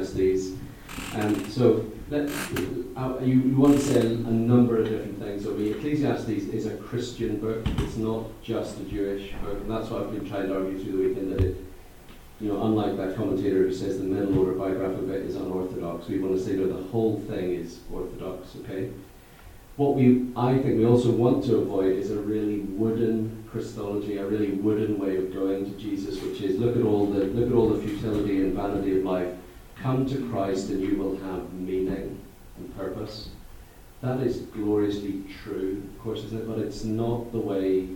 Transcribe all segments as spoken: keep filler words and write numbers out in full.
as these. Um, so let, uh, you, you want to say a number of different things. So the Ecclesiastes is a Christian book. It's not just a Jewish book. And that's what I've been trying to argue through the weekend, that it, you know, unlike that commentator who says the middle order biographical bit is unorthodox, we want to say, no, the whole thing is orthodox, okay? What we, I think we also want to avoid is a really wooden Christology, a really wooden way of going to Jesus, which is look at all the look at all the futility and vanity of life. Come to Christ and you will have meaning and purpose. That is gloriously true, of course, isn't it? But it's not the way,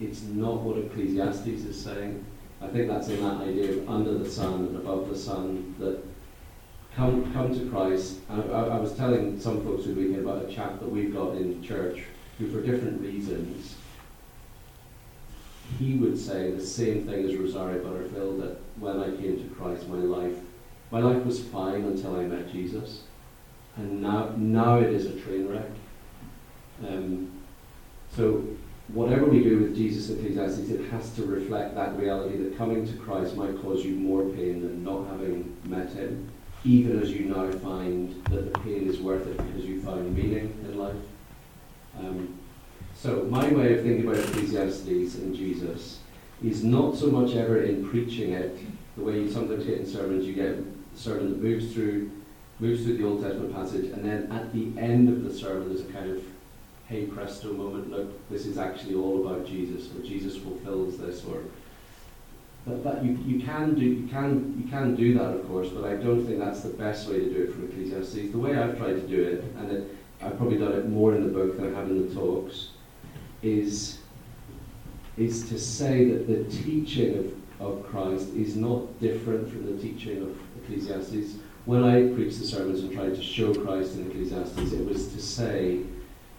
it's not what Ecclesiastes is saying. I think that's in that idea of under the sun and above the sun, that come come to Christ. I, I, I was telling some folks who we hear about a chap that we've got in church who, for different reasons, he would say the same thing as Rosario Butterfield, that when I came to Christ, my life My life was fine until I met Jesus, and now now it is a train wreck. Um, so whatever we do with Jesus in Ecclesiastes, it has to reflect that reality that coming to Christ might cause you more pain than not having met him, even as you now find that the pain is worth it because you found meaning in life. Um, so my way of thinking about Ecclesiastes and Jesus is not so much ever in preaching it, the way you sometimes get in sermons, you get a sermon that moves through moves through the Old Testament passage, and then at the end of the sermon there's a kind of hey presto moment, look, this is actually all about Jesus, or Jesus fulfills this, or but that you you can do you can you can do that, of course, but I don't think that's the best way to do it from Ecclesiastes. The way I've tried to do it, and it, I've probably done it more in the book than I have in the talks, is is to say that the teaching of of Christ is not different from the teaching of Ecclesiastes. When I preached the sermons and tried to show Christ in Ecclesiastes, it was to say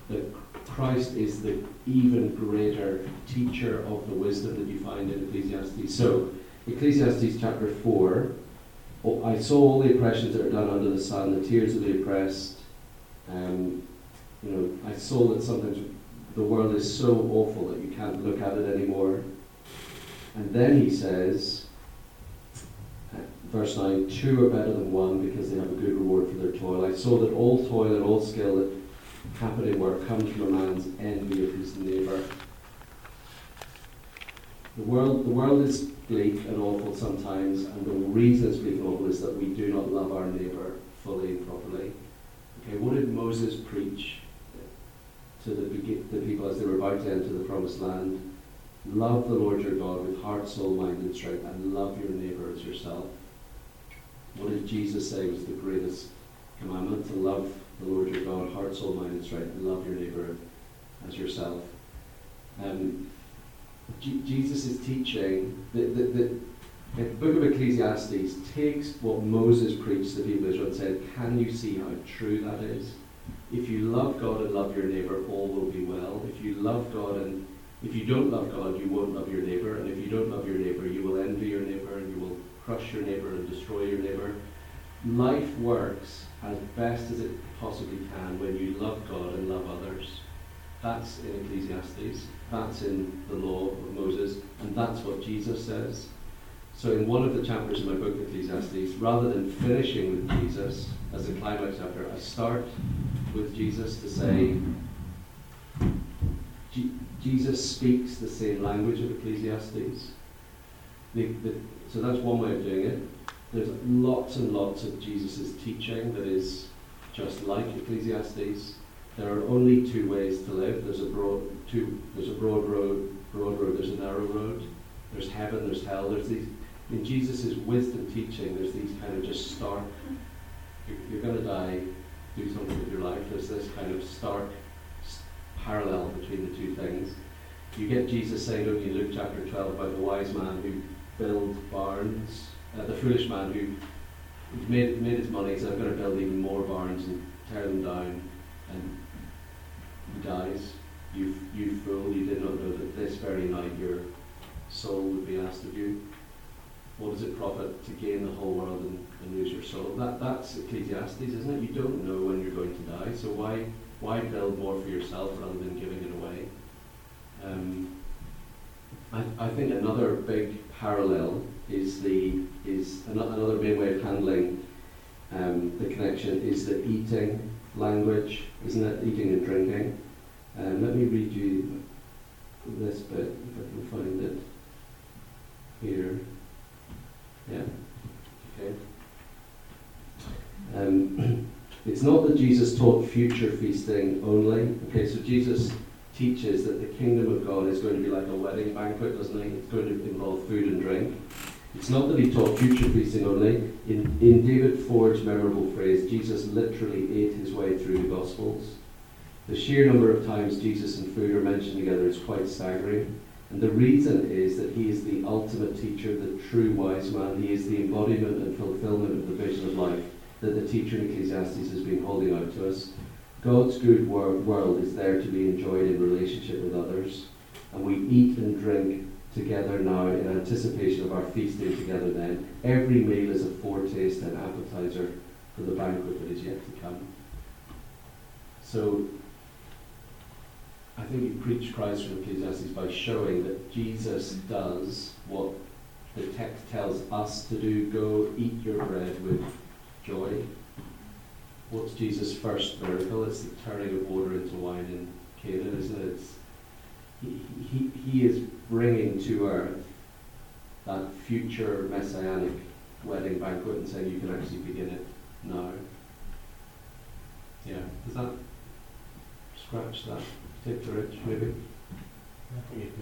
that Christ is the even greater teacher of the wisdom that you find in Ecclesiastes. So, Ecclesiastes chapter four, oh, I saw all the oppressions that are done under the sun, the tears of the oppressed. Um, you know, I saw that sometimes the world is so awful that you can't look at it anymore. And then he says, verse nine, two are better than one because they have a good reward for their toil. I saw that all toil and all skill that happened in work comes from a man's envy of his neighbour. The world, the world is bleak and awful sometimes, and the reason it's bleak and awful is that we do not love our neighbour fully and properly. Okay, what did Moses preach to the, the people as they were about to enter the promised land? Love the Lord your God with heart, soul, mind, and strength, and love your neighbour as yourself. What did Jesus say was the greatest commandment? To love the Lord your God, heart, soul, mind, and strength, and love your neighbour as yourself. Um, G- Jesus is teaching that the, the, the book of Ecclesiastes takes what Moses preached to the people of Israel and said, can you see how true that is? If you love God and love your neighbour, all will be well. If you love God and If you don't love God, you won't love your neighbour, and if you don't love your neighbour, you will envy your neighbour, and you will crush your neighbour and destroy your neighbour. Life works as best as it possibly can when you love God and love others. That's in Ecclesiastes, that's in the law of Moses, and that's what Jesus says. So in one of the chapters in my book, Ecclesiastes, rather than finishing with Jesus as a climax chapter, I start with Jesus to say, G- Jesus speaks the same language of Ecclesiastes. The, the, so that's one way of doing it. There's lots and lots of Jesus' teaching that is just like Ecclesiastes. There are only two ways to live. There's a broad, two, there's a broad road, broad road, there's a narrow road. There's heaven, there's hell. There's these, in Jesus' wisdom teaching, there's these kind of just stark, you're, you're going to die, do something with your life. There's this kind of stark parallel between the two things. You get Jesus saying only in Luke chapter twelve about the wise man who built barns, uh, the foolish man who made made his money, said, I'm going to build even more barns and tear them down, and he dies. You, you fool, you did not know that this very night your soul would be asked of you. What does it profit to gain the whole world and, and lose your soul? That That's Ecclesiastes, isn't it? You don't know when you're going to die, so why Why build more for yourself rather than giving it away? Um, I, I think another big parallel is the is another main way of handling Um, the connection is the eating language, isn't it? Eating and drinking. Um, let me read you this bit, if I can find it here. Yeah, okay. Um, it's not that Jesus taught future feasting only. Okay, so Jesus teaches that the kingdom of God is going to be like a wedding banquet, doesn't it? It's going to involve food and drink. It's not that he taught future feasting only. In, in David Ford's memorable phrase, Jesus literally ate his way through the Gospels. The sheer number of times Jesus and food are mentioned together is quite staggering. And the reason is that he is the ultimate teacher, the true wise man. He is the embodiment and fulfillment of the vision of life that the teacher in Ecclesiastes has been holding out to us. God's good wor- world is there to be enjoyed in relationship with others. And we eat and drink together now in anticipation of our feasting together then. Every meal is a foretaste and appetizer for the banquet that is yet to come. So, I think he preached Christ from Ecclesiastes by showing that Jesus does what the text tells us to do. Go eat your bread with joy. What's Jesus' first miracle? It's the turning of water into wine in Cana, isn't it? It's, he, he, he is bringing to earth that future messianic wedding banquet and saying you can actually begin it now. Yeah, does that scratch that? Take the rich, maybe. Yeah.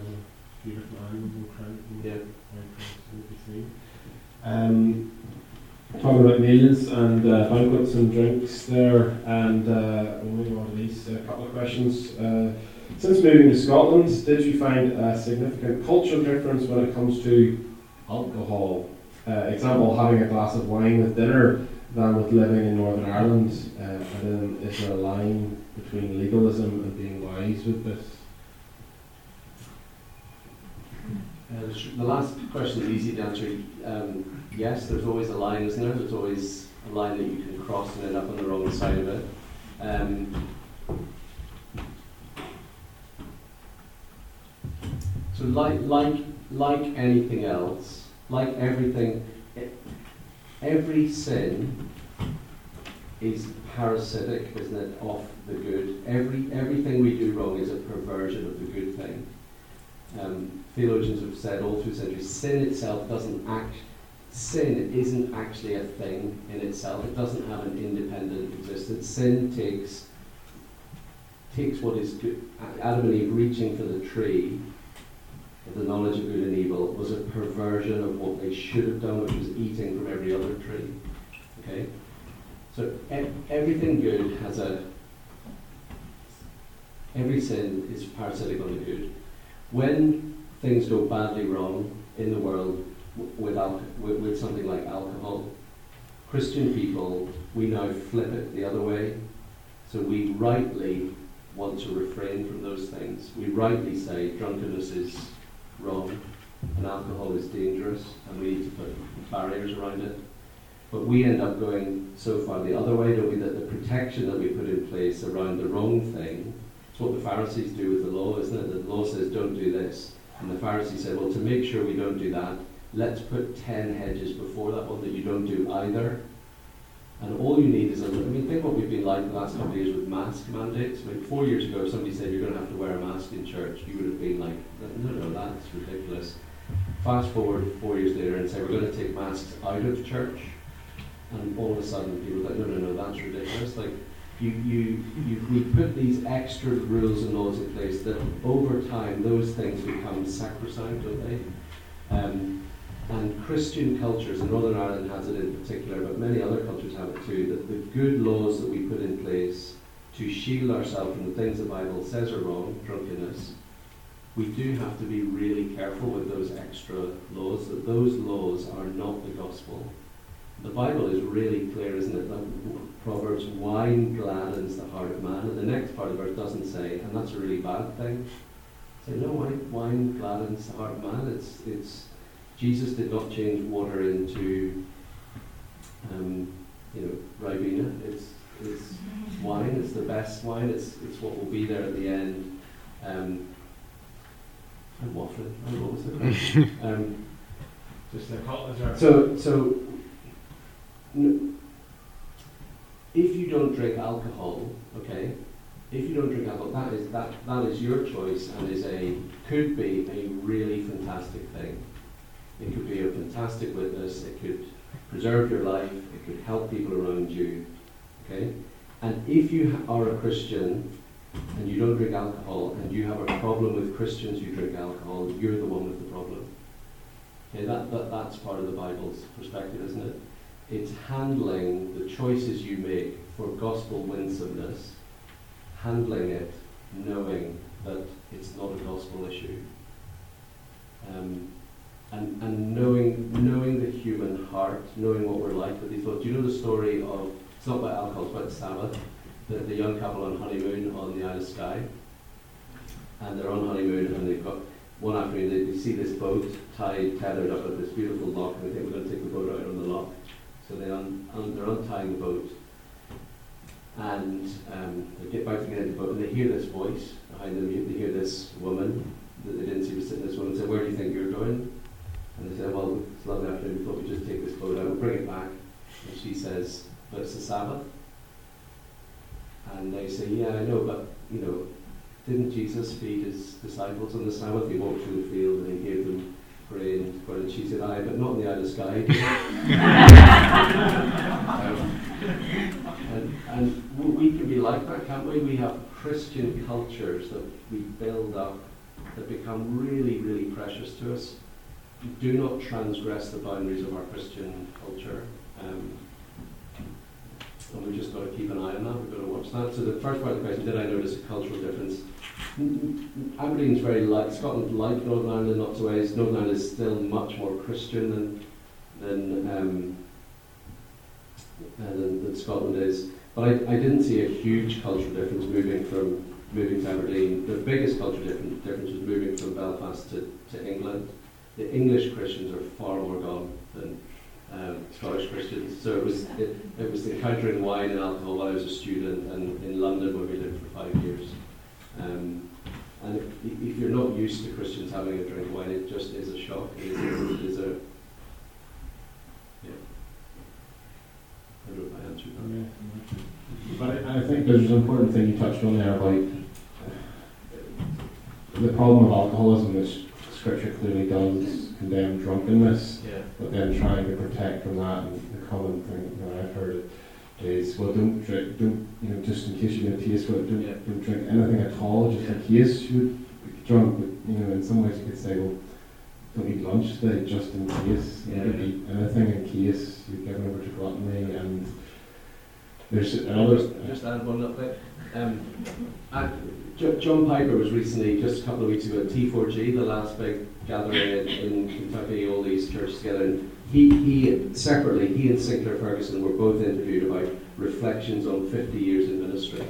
Um, talking about meals and uh, banquets and drinks there, and uh, only one of these uh, couple of questions. Uh, since moving to Scotland, did you find a significant cultural difference when it comes to alcohol? Uh, example, having a glass of wine with dinner than with living in Northern Ireland, uh, and then is there a line between legalism and being wise with this? Uh, the last question is easy to answer. Um, yes, there's always a line, isn't there? There's always a line that you can cross and end up on the wrong side of it. Um, so like, like, like anything else, like everything, it, every sin is parasitic, isn't it, of the good. Every everything we do wrong is a perversion of the good thing. Um, theologians have said all through centuries, sin itself doesn't act. Sin isn't actually a thing in itself. It doesn't have an independent existence. Sin takes takes what is good. Adam and Eve reaching for the tree, the knowledge of good and evil, was a perversion of what they should have done, which was eating from every other tree. Okay. So e- everything good has a, every sin is parasitic on the good. When things go badly wrong in the world w- with, al- with, with something like alcohol, Christian people, we now flip it the other way. So we rightly want to refrain from those things. We rightly say drunkenness is wrong and alcohol is dangerous and we need to put barriers around it. But we end up going so far the other way, don't we, that the protection that we put in place around the wrong thing, it's what the Pharisees do with the law, isn't it? The law says don't do this. And the Pharisees said, well, to make sure we don't do that, let's put ten hedges before that one that you don't do either. And all you need is, a, I mean, think what we've been like the last couple of years with mask mandates. Like four years ago, if somebody said you're going to have to wear a mask in church, you would have been like, no, no, that's ridiculous. Fast forward four years later and say we're going to take masks out of church. And all of a sudden people are like, no, no, no, that's ridiculous. Like, you, you, you, we put these extra rules and laws in place that over time, those things become sacrosanct, don't they? Um, and Christian cultures, and Northern Ireland has it in particular, but many other cultures have it too, that the good laws that we put in place to shield ourselves from the things the Bible says are wrong, drunkenness, we do have to be really careful with those extra laws, that those laws are not the gospel. The Bible is really clear, isn't it? That Proverbs, wine gladdens the heart of man. And the next part of the verse doesn't say, and that's a really bad thing. Say, no, wine, wine gladdens the heart of man. It's, it's, Jesus did not change water into, um, you know, Ribena. It's, it's wine. It's the best wine. It's, it's what will be there at the end. Um, I'm waffling. I'm always the question. Um, Just the so, so. No, if you don't drink alcohol, okay, if you don't drink alcohol, that is that that is your choice, and is a could be a really fantastic thing. It could be a fantastic witness. It could preserve your life. It could help people around you. Okay, and if you are a Christian and you don't drink alcohol, and you have a problem with Christians who drink alcohol, you're the one with the problem. Okay, that, that that's part of the Bible's perspective, isn't it? It's handling the choices you make for gospel winsomeness, handling it, knowing that it's not a gospel issue, um, and and knowing knowing the human heart, knowing what we're like with these folks. Do you know the story of? It's not about alcohol, it's about Sabbath. The, the young couple on honeymoon on the Isle of Skye, and they're on honeymoon, and they've got one afternoon they, they see this boat tied, tethered up at this beautiful lock, and they think, we're going to take the boat out on the lock. So they un, un, they're untying the boat, and um, they get back to the end of the boat, and they hear this voice behind them. They hear this woman that they didn't see was sitting. This woman said, "Where do you think you're going?" And they said, "Well, it's a lovely afternoon. We thought we'd just take this boat out, we'll bring it back." And she says, "But it's the Sabbath." And they say, "Yeah, I know, but, you know, didn't Jesus feed his disciples on the Sabbath? He walked through the field and he gave them grain." And she said, "Aye, but not in the Isle of Skye." um, and, and we can be like that, can't we? We have Christian cultures that we build up that become really, really precious to us. Do not transgress the boundaries of our Christian culture. Um, And we've just got to keep an eye on that. We've got to watch that. So the first part of the question: did I notice a cultural difference? Aberdeen's very like Scotland, like Northern Ireland, in lots of ways. Northern Ireland is still much more Christian than than um, uh, than, than Scotland is. But I, I didn't see a huge cultural difference moving from moving to Aberdeen. The biggest cultural difference difference was moving from Belfast to, to England. The English Christians are far more gone than Um, Scottish Christians. So it was it, it was encountering wine and alcohol while I was a student, and in London where we lived for five years. Um, and if, if you're not used to Christians having a drink of wine, it just is a shock. It is a, it is a yeah. I don't know if I answered that. But I, I think there's an important thing you touched on there about the problem of alcoholism, which Scripture clearly does condemn drunkenness, yeah. But then trying to protect from that. And the common thing that I've heard is, well, don't drink, don't you know, just in case you get a taste for it, don't, yeah. don't drink anything at all, just yeah. in case you get drunk. But you know, in some ways you could say, well, don't eat lunch today, just in case. You yeah. don't eat anything in case you're given over to gluttony. And there's another. Just, just add one up there. Um, I, John Piper was recently, just a couple of weeks ago, at T four G, the last big gathering in Kentucky, all these churches together. And he, he, separately, he and Sinclair Ferguson were both interviewed about reflections on fifty years in ministry.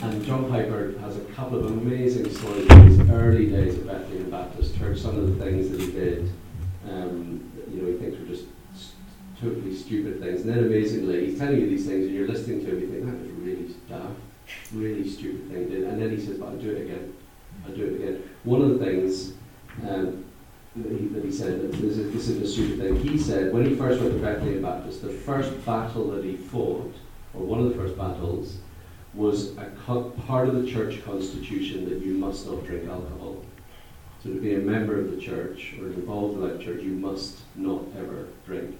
And John Piper has a couple of amazing stories in his early days at Bethlehem Baptist Church, some of the things that he did, um, that, you know, he thinks were just totally stupid things. And then amazingly, he's telling you these things and you're listening to him, you think, that was really daft. Really stupid thing did, and then he says, "But I'll do it again. I'll do it again." One of the things um, that, he, that he said, this is this is a stupid thing. He said when he first went to Bethlehem Baptist, the first battle that he fought, or one of the first battles, was a co- part of the church constitution that you must not drink alcohol. So to be a member of the church or involved in that church, you must not ever drink.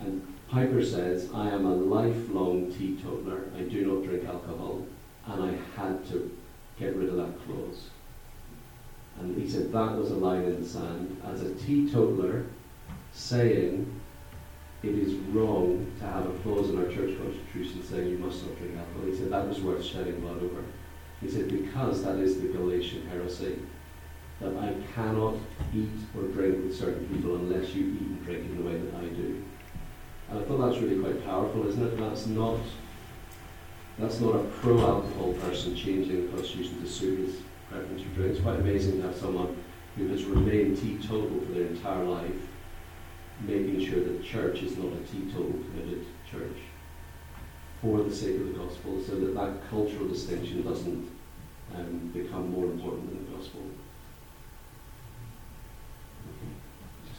And Piper says, "I am a lifelong teetotaler. I do not drink alcohol, and I had to get rid of that clause." And he said that was a line in the sand. As a teetotaler, saying it is wrong to have a clause in our church constitution saying you must not drink alcohol. He said that was worth shedding blood over. He said because that is the Galatian heresy, that I cannot eat or drink with certain people unless you eat and drink in the way that I do. And I thought that's really quite powerful, isn't it? That's not that's not a pro-alcohol person changing the constitution to suit his preference for drink. It's quite amazing to have someone who has remained teetotal for their entire life, making sure that the church is not a teetotal committed church for the sake of the gospel, so that that cultural distinction doesn't um, become more important than the gospel.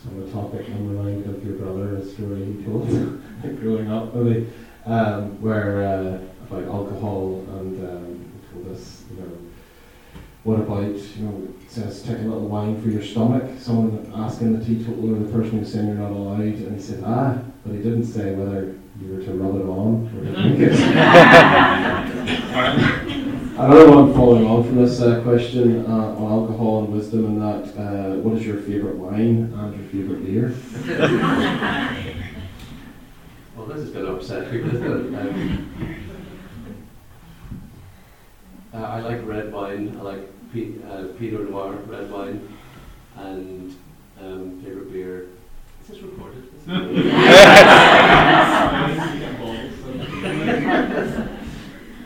On the topic, I'm reminded of your brother, a story he told growing up. Really, um, where uh, about alcohol and um, told us, you know, what about, you know, it says take a little wine for your stomach. Someone asking the teetotaler, the person who's saying you're not allowed, and he said, ah, but he didn't say whether you were to rub it on or to drink it. Another one following on from this uh, question uh, on alcohol and wisdom and that, uh, what is your favourite wine and your favourite beer? Well, this is going to upset people, isn't it? Um, uh, I like red wine, I like P- uh, Pinot Noir red wine, and um, favourite beer. Is this recorded?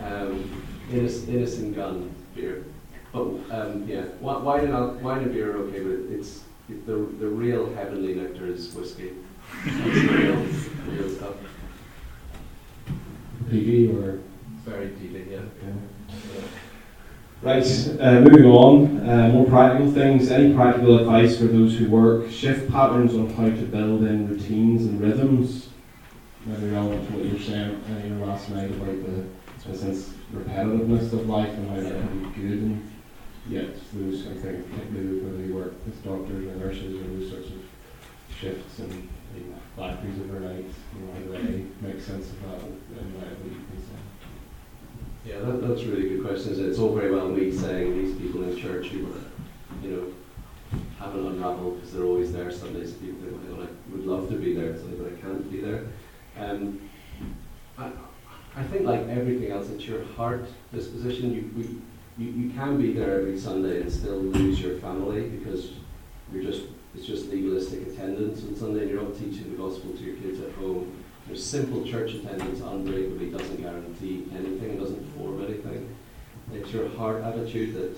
um, Innocent Gun beer, but um, yeah, wine and al- wine and beer are okay, but it's it, the the real heavenly nectar is whiskey. That's the real, the real stuff. Dealy or very dealy, yeah. yeah. Right, uh, moving on. Uh, more practical things. Any practical advice for those who work shift patterns on how to build in routines and rhythms? Maybe relevant to what you were saying uh, last night about the. So since repetitiveness of life and how it can be good, and yet those, I think, particularly whether you work with doctors or nurses or those sorts of shifts and you know, factories overnight, you know, how do they make sense of that in my opinion? Yeah, that, that's a really good question. Isn't it? It's all very well me saying these people in church who were, you know, haven't unraveled because they're always there Sundays. People you know, like, would love to be there, but I can't be there. Um, I, I think like everything else, it's your heart disposition. You, we, you you can be there every Sunday and still lose your family because you're just it's just legalistic attendance on Sunday and you're not teaching the gospel to your kids at home. Your simple church attendance unbelievably doesn't guarantee anything, it doesn't form anything. It's your heart attitude that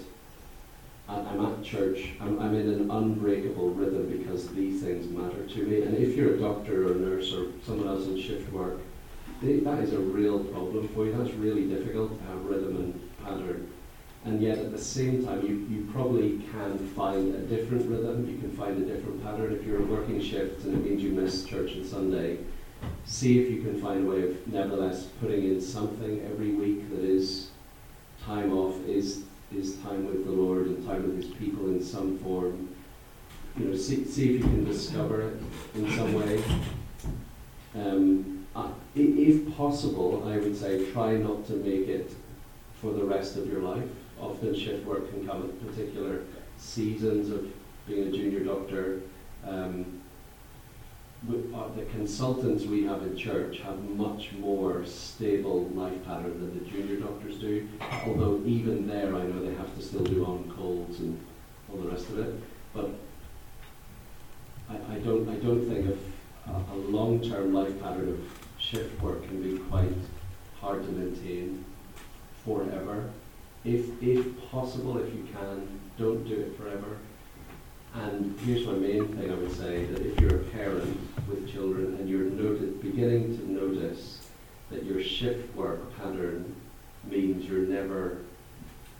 I'm at church, I'm, I'm in an unbreakable rhythm because these things matter to me. And if you're a doctor or a nurse or someone else in shift work, that is a real problem for you. That's really difficult to have rhythm and pattern. And yet at the same time, you, you probably can find a different rhythm. You can find a different pattern. If you're working shifts and it means you miss church on Sunday, see if you can find a way of nevertheless putting in something every week that is time off, is is time with the Lord and time with his people in some form. You know, see, see if you can discover it in some way. Um, Uh, if possible, I would say try not to make it for the rest of your life. Often shift work can come at particular seasons of being a junior doctor. Um, with, uh, the consultants we have in church have much more stable life pattern than the junior doctors do, although even there I know they have to still do on-calls and all the rest of it. But I, I don't I don't think of a long-term life pattern of shift work can be quite hard to maintain forever. If if possible, if you can, don't do it forever. And here's my main thing I would say, that if you're a parent with children and you're noti- beginning to notice that your shift work pattern means you're never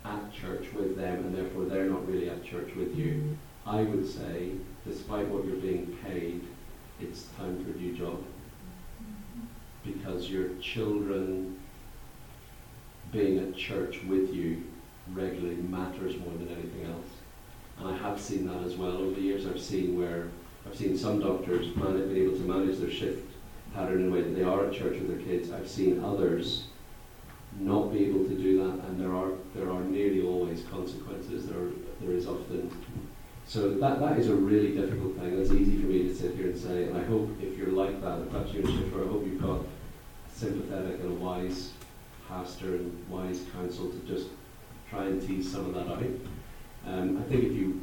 at church with them and therefore they're not really at church with you, I would say, despite what you're being paid, it's time for a new job because your children being at church with you regularly matters more than anything else. And I have seen that as well over the years. I've seen where I've seen some doctors man- been able to manage their shift pattern in a way that they are at church with their kids. I've seen others not be able to do that, and there are there are nearly always consequences. There are, there is often. So that, that is a really difficult thing. It's easy for me to sit here and say, and I hope if you're like that, if that's your shifter, I hope you've got a sympathetic and a wise pastor and wise counsel to just try and tease some of that out. Um, I think if, you,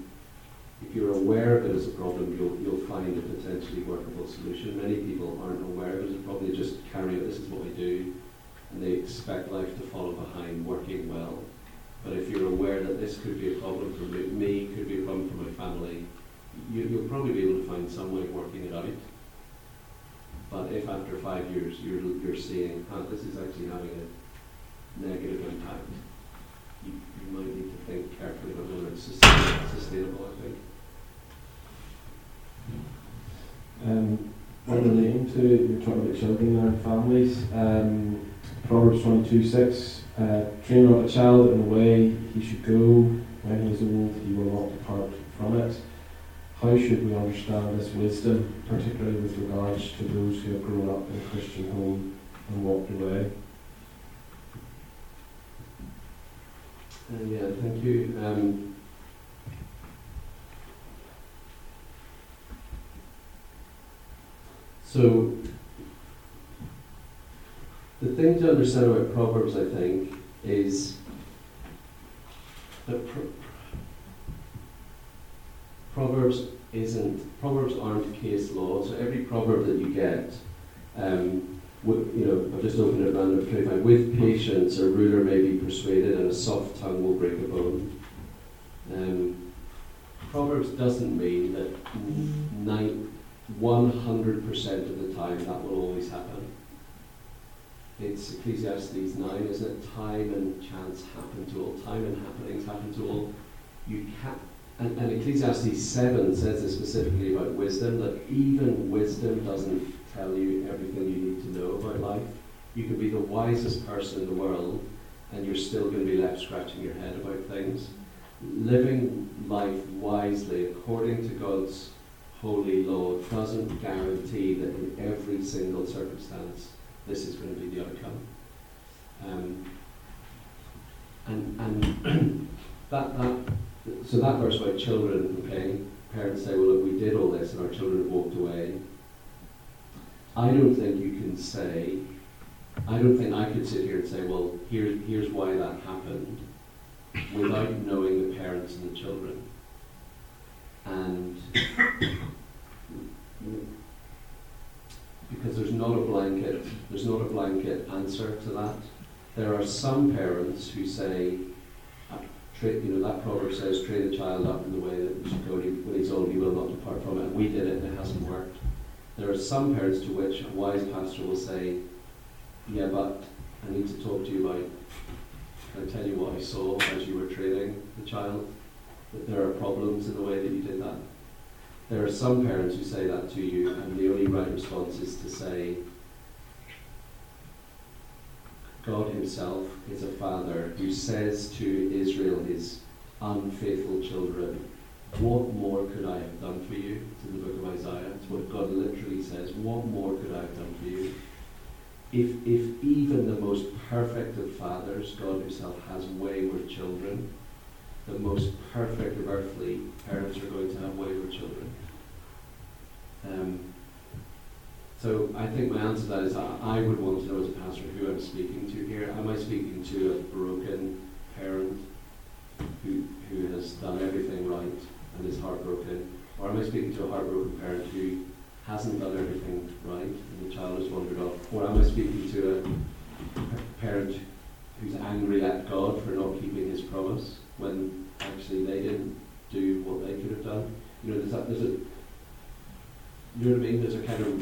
if you're aware of it as a problem, you'll, you'll find a potentially workable solution. Many people aren't aware of it as a problem. They just carry it, this is what we do, and they expect life to follow behind working well. But if you're aware that this could be a problem for me, could be a problem for my family, you, you'll probably be able to find some way of working it out. But if after five years you're you're seeing, oh, this is actually having a negative impact, you, you might need to think carefully about whether it's sustainable, sustainable I think. Um, unrelated, relation to, you're talking about children and their families, um, Proverbs twenty-two six, uh, train up a child in the way he should go, when he is old he will not depart from it. How should we understand this wisdom, particularly with regards to those who have grown up in a Christian home and walked away? Uh, yeah, thank you. Um, so, the thing to understand about Proverbs, I think, is that pro- Proverbs isn't Proverbs aren't case law. So every proverb that you get, um, with, you know, I've just opened it around at twenty-five. With patience, a ruler may be persuaded, and a soft tongue will break a bone. Um, Proverbs doesn't mean that one hundred percent of the time that will always happen. It's Ecclesiastes nine, isn't it? Time and chance happen to all. Time and happenings happen to all. You can't. And, and Ecclesiastes seven says this specifically about wisdom, that even wisdom doesn't tell you everything you need to know about life. You can be the wisest person in the world, and you're still going to be left scratching your head about things. Living life wisely, according to God's holy law, doesn't guarantee that in every single circumstance, this is going to be the outcome. Um, and and that that... So that verse about children, okay, parents say, well, look, we did all this and our children walked away. I don't think you can say, I don't think I could sit here and say, well, here, here's why that happened, without knowing the parents and the children. And because there's not a blanket, there's not a blanket answer to that. There are some parents who say, you know, that proverb says, train a child up in the way that he should go, when he's old he will not depart from it, and we did it and it hasn't worked. There are some parents to which a wise pastor will say, yeah, but I need to talk to you about, can I tell you what I saw as you were training the child, that there are problems in the way that you did that. There are some parents who say that to you, and the only right response is to say, God himself is a father who says to Israel, his unfaithful children, what more could I have done for you? It's in the book of Isaiah. It's what God literally says. What more could I have done for you? If, if even the most perfect of fathers, God himself, has wayward children, the most perfect of earthly parents are going to have wayward children. Um, So I think my answer to that is that I would want to know as a pastor who I'm speaking to here. Am I speaking to a broken parent who who has done everything right and is heartbroken? Or am I speaking to a heartbroken parent who hasn't done everything right and the child has wandered off? Or am I speaking to a, a parent who's angry at God for not keeping his promise when actually they didn't do what they could have done? You know, there's a, there's a, you know what I mean? There's a kind of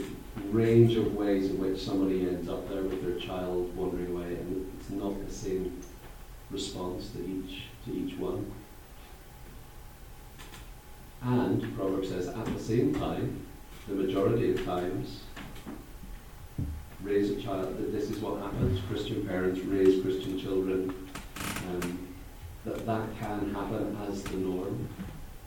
range of ways in which somebody ends up there with their child wandering away, and it's not the same response to each to each one. And Proverbs says at the same time, the majority of times, raise a child, that this is what happens, Christian parents raise Christian children, um, that that can happen as the norm,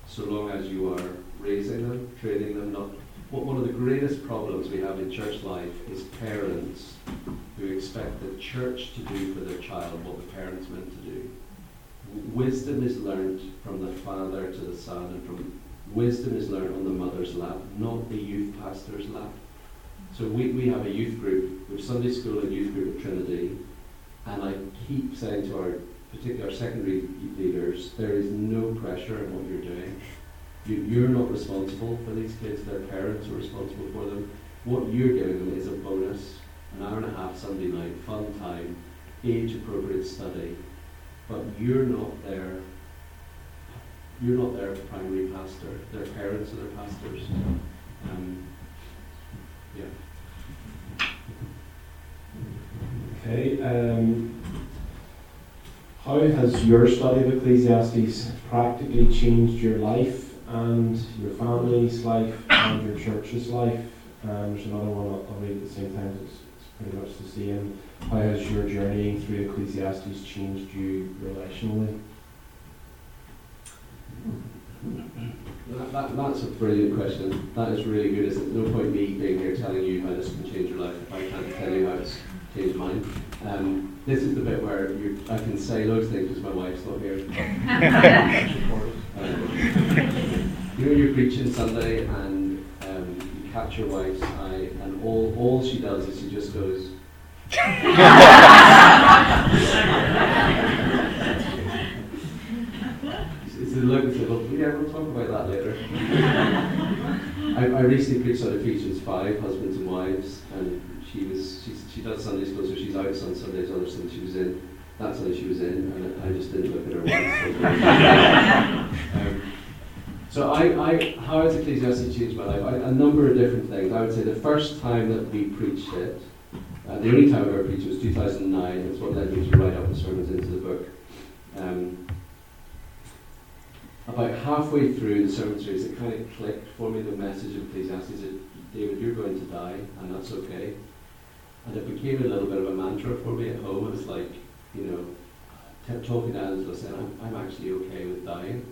so long as you are raising them, training them, not What, one of the greatest problems we have in church life is parents who expect the church to do for their child what the parents meant to do. Wisdom is learnt from the father to the son, and from wisdom is learnt on the mother's lap, not the youth pastor's lap. So we, we have a youth group, with Sunday school and youth group at Trinity, and I keep saying to our, particularly our secondary leaders, there is no pressure in what you're doing. You, you're not responsible for these kids, their parents are responsible for them. What you're giving them is a bonus, an hour and a half Sunday night, fun time, age-appropriate study, but you're not their, you're not their primary pastor, their parents are their pastors. Um, yeah. Okay, um, how has your study of Ecclesiastes practically changed your life and your family's life and your church's life? um, which is another one I'll, I'll read at the same time. It's, it's pretty much the same. How has your journey through Ecclesiastes changed you relationally? That, that, that's a brilliant question. That is really good. It's no point me being here telling you how this can change your life if I can't tell you how it's changed mine. Um, this is the bit where you, I can say loads of things because my wife's not here. um, you know, you're preaching Sunday and um, you catch your wife's eye, and all, all she does is she just goes. The look and say, well, yeah, we'll talk about that later. I, I recently preached on Ephesians five, husbands and wives, and she was she she does Sunday school, so she's out on Sundays. Other Sunday she was in, that Sunday she was in, and I just didn't look at her once. um, so I, I how has Ecclesiastes changed my life? I, a number of different things. I would say the first time that we preached it, uh, the only time I ever preached it was two thousand nine. It's what led me to write up the sermons into the book. Um, About halfway through the sermon series, it kind of clicked for me, the message of Ecclesiastes that, David, you're going to die, and that's okay. And it became a little bit of a mantra for me at home. It was like, you know, kept talking to Angela, saying, I'm, I'm actually okay with dying.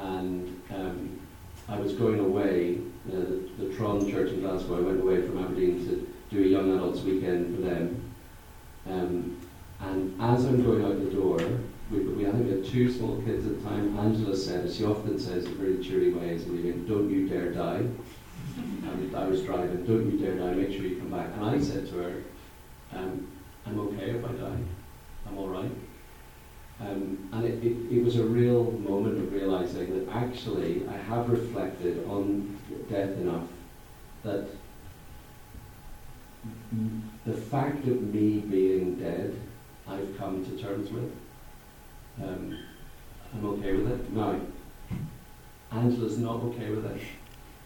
And um, I was going away, uh, the, the Tron Church in Glasgow, I went away from Aberdeen to do a young adults weekend for them. Um, and as I'm going out the door, We, we, I think we had two small kids at the time. Angela said, as she often says in very cheery ways, don't you dare die. And I was driving, don't you dare die, make sure you come back. And I said to her, um, I'm okay if I die, I'm all right. Um, and it, it, it was a real moment of realizing that actually I have reflected on death enough that the fact of me being dead, I've come to terms with. Um, I'm okay with it. Now, Angela's not okay with it,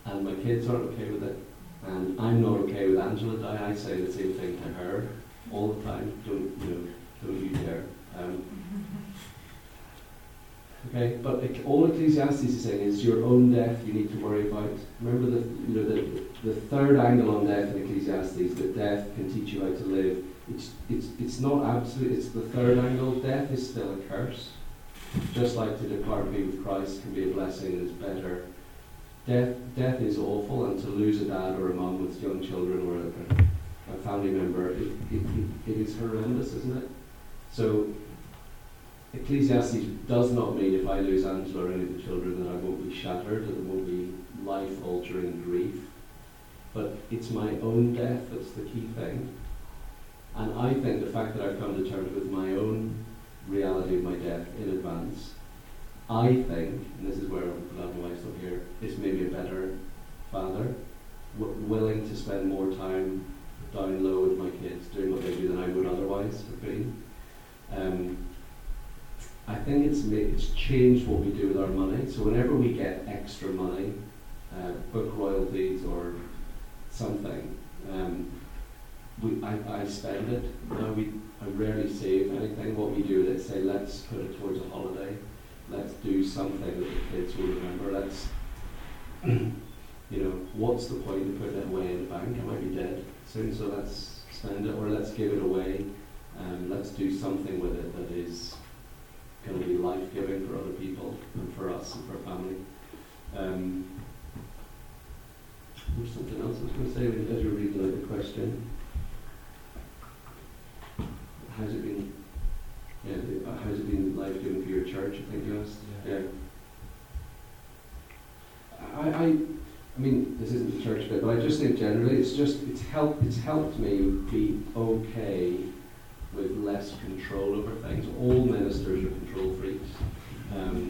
and my kids aren't okay with it, and I'm not okay with Angela dying. I say the same thing to her all the time. Don't you know, don't you dare. Um, okay, but it, all Ecclesiastes is saying is your own death you need to worry about. Remember the you know the, the third angle on death in Ecclesiastes, that death can teach you how to live. It's, it's it's not absolute, it's the third angle. Death is still a curse. Just like to depart and be with Christ can be a blessing and is better. Death death is awful, and to lose a dad or a mum with young children or a, a family member, it, it, it is horrendous, isn't it? So Ecclesiastes does not mean if I lose Angela or any of the children that I won't be shattered, that it won't be life-altering grief. But it's my own death that's the key thing. And I think the fact that I've come to terms with my own reality of my death in advance, I think, and this is where I'm glad my wife's not here, is maybe a better father, w- willing to spend more time down low with my kids, doing what they do than I would otherwise have been. Um, I think it's made, it's changed what we do with our money. So whenever we get extra money, uh, book royalties or something, um, We, I, I spend it. Now we, I rarely save anything. What we do is say, let's put it towards a holiday. Let's do something that the kids will remember. Let's, you know, what's the point in putting it away in the bank? I might be dead soon, so let's spend it, or let's give it away. Um, let's do something with it that is going to be life-giving for other people and for us and for our family. Um, there's something else I was going to say as you read the, the question. How's it been? Yeah, how's it been life giving for your church? I think you asked. Yeah. yeah. I, I, I mean, this isn't the church bit, but I just think generally it's just it's helped it's helped me be okay with less control over things. All ministers are control freaks, um,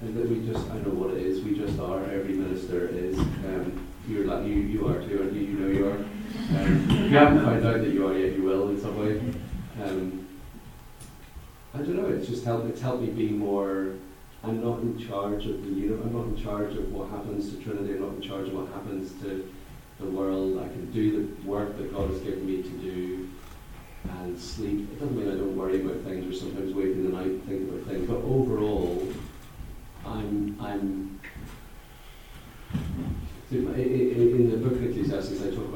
and that we just I don't know what it is. We just are. Every minister is. Um, you're like you you are too, aren't you? You know you are. Um, if you haven't found out that you are yet, you will in some way. Um, I don't know. It's just helped. It's helped me be more. I'm not in charge of the universe. I'm not in charge of what happens to Trinity. I'm not in charge of what happens to the world. I can do the work that God has given me to do, and sleep. It doesn't mean I don't worry about things or sometimes wake in the night and think about things. But overall, I'm I'm. It, it,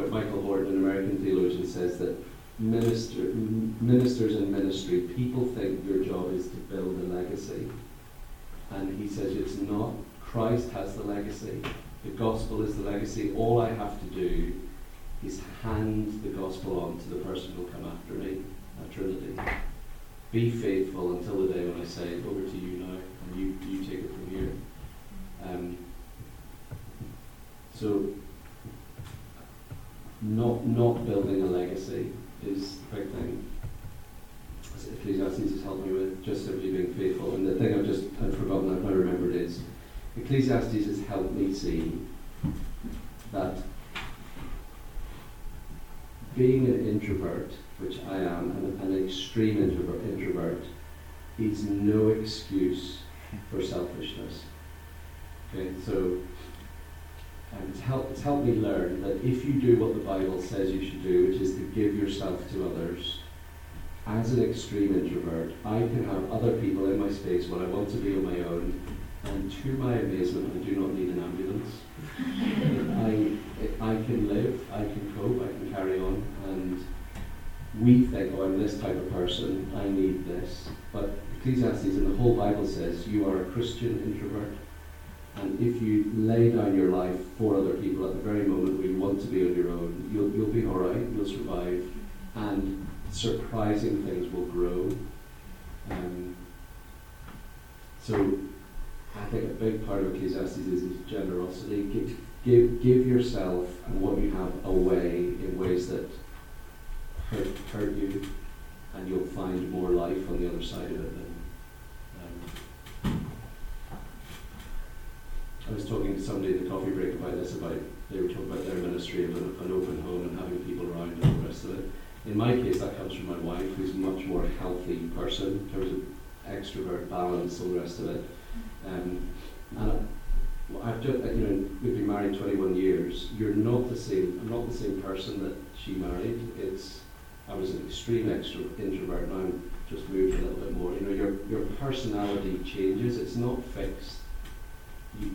but Michael Lord, an American theologian, says that minister, m- ministers in ministry, people think your job is to build a legacy. And he says it's not. Christ has the legacy. The gospel is the legacy. All I have to do is hand the gospel on to the person who will come after me at Trinity. Be faithful until the day when I say, over to you now, and you, you take it from here. Um, so, not not building a legacy is the big thing. Ecclesiastes has helped me with just simply being faithful. And the thing I've just I've forgotten, I've now remembered is, Ecclesiastes has helped me see that being an introvert, which I am, an, an extreme introvert, introvert, is no excuse for selfishness. Okay, so um, it's, help, it's helped me learn that if you do what the Bible says you should do, which is to give yourself to others, as an extreme introvert, I can have other people in my space when I want to be on my own, and to my amazement, I do not need an ambulance. I, I can live, I can cope, I can carry on, and we think, oh, I'm this type of person, I need this. But Ecclesiastes and the whole Bible says you are a Christian introvert, and if you lay down your life for other people at the very moment where you want to be on your own, you'll, you'll be all right, you'll survive, and surprising things will grow. Um, so I think a big part of Ecclesiastes is generosity. Give, give, give yourself and what you have away in ways that hurt, hurt you, and you'll find more life on the other side of it. Um, I was talking to somebody at the coffee break about this, about they were talking about their ministry of an, an open home and having people around and all the rest of it. In my case, that comes from my wife, who's a much more healthy person in terms of extrovert balance, all the rest of it. Um, and I've just, you know, we've been married twenty-one years. You're not the same. I'm not the same person that she married. It's I was an extreme extro, introvert, and I'm just moved a little bit more. You know, your your personality changes. It's not fixed. You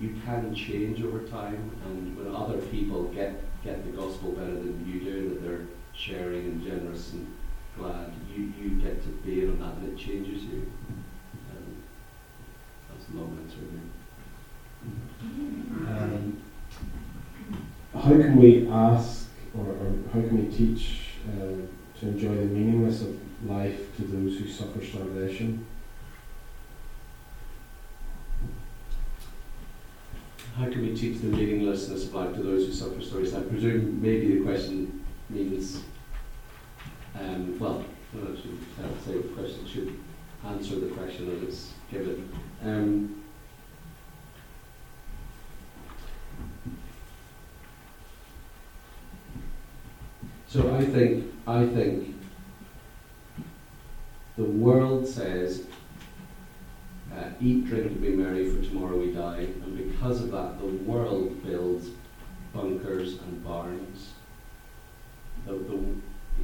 you can change over time, and when other people get get the gospel better than you do, that they're sharing and generous and glad, you you get to be in on that, and it changes you. Long answer, um, how can we ask, or, or how can we teach uh, to enjoy the meaningless of life to those who suffer starvation? How can we teach the meaninglessness of life to those who suffer starvation? I presume maybe the question means, um, well, I don't actually say the question should answer the question that is given. Um, so I think I think the world says uh, eat, drink, and be merry, for tomorrow we die, and because of that the world builds bunkers and barns. The, the,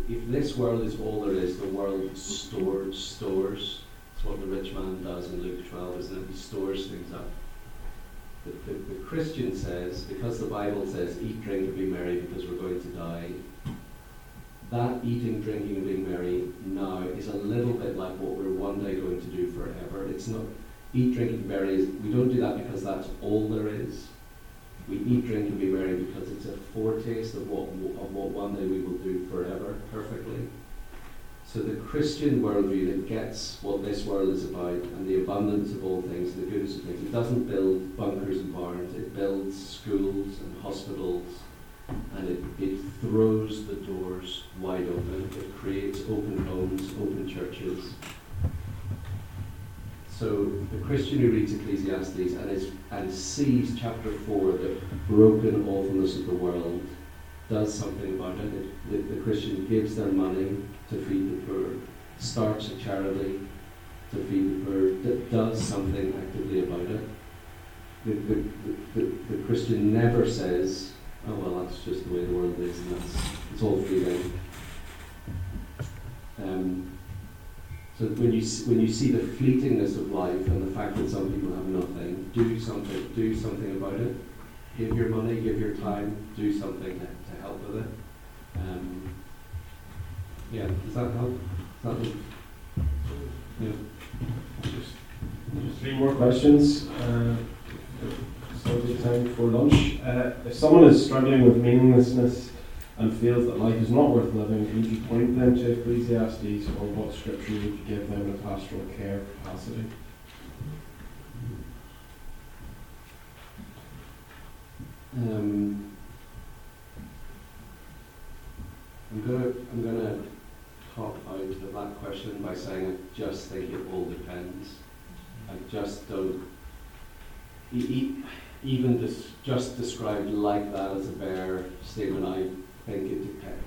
if this world is all there is, the world stores stores. What the rich man does in Luke twelve is that he stores things up. The, the, the Christian says, because the Bible says, eat, drink, and be merry because we're going to die, that eating, drinking, and being merry now is a little bit like what we're one day going to do forever. It's not, eat, drink, and be merry, is, we don't do that because that's all there is. We eat, drink, and be merry because it's a foretaste of what, of what one day we will do forever perfectly. So the Christian worldview that gets what this world is about, and the abundance of all things and the goodness of things, it doesn't build bunkers and barns, it builds schools and hospitals, and it, it throws the doors wide open. It creates open homes, open churches. So the Christian who reads Ecclesiastes and, is, and sees chapter four, the broken awfulness of the world, does something about it. The, the Christian gives their money to feed the poor, starts a charity to feed the poor, that does something actively about it. The, the, the, the Christian never says, oh, well, that's just the way the world is, and that's, it's all free then. Um, so when you, when you see the fleetingness of life and the fact that some people have nothing, do something, do something about it. Give your money, give your time, do something to Um, yeah, does that help? Does that help? Yeah. Just, just three more questions. Uh, Starting time before lunch. Uh, if someone is struggling with meaninglessness and feels that life is not worth living, would you point them to Ecclesiastes, or what scripture would you give them in a pastoral care capacity? Um, I'm gonna I'm gonna hop out of that question by saying I just think it all depends. I just don't. E- even dis- just described like that as a bare statement, I think it depends.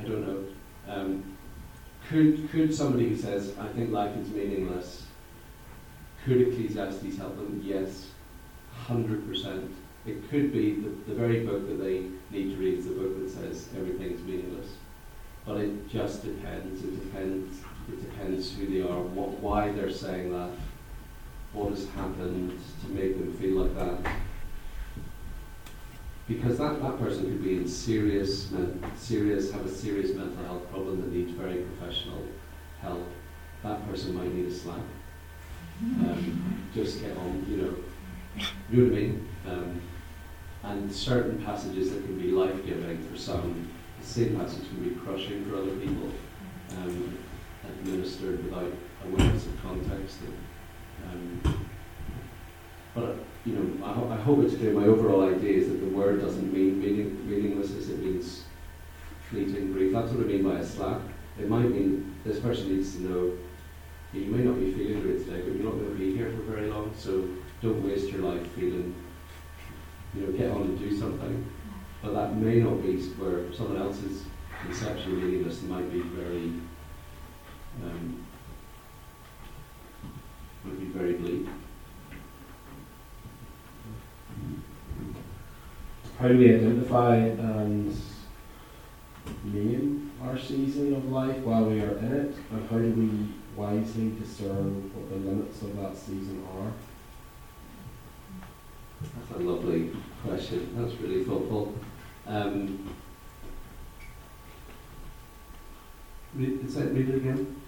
I don't know. Um, could could somebody who says I think life is meaningless, could Ecclesiastes help them? Yes. one hundred percent. It could be the, the very book that they need to read is the book that says everything's meaningless. But it just depends. It depends. It depends who they are, what, why they're saying that, what has happened to make them feel like that. Because that, that person could be in serious, serious, have a serious mental health problem that needs very professional help. That person might need a slap. Um, just get on, you know. You know what I mean? Um, and certain passages that can be life-giving for some, the same passage can be crushing for other people, um, administered without awareness of context. And, um, but you know, I, ho- I hope it's clear. My overall idea is that the word doesn't mean meaning- meaninglessness; it means fleeting, brief. That's what I mean by a slap. It might mean this person needs to know you may not be feeling great today, but you're not going to be here for very long, so. Don't waste your life feeling, you know, get on and do something. But that may not be where someone else's conception of meaningless might be very, um, might be very bleak. How do we identify and name our season of life while we are in it? And how do we wisely discern what the limits of that season are? That's a lovely question. That's really thoughtful. Um, read, is that, read it again.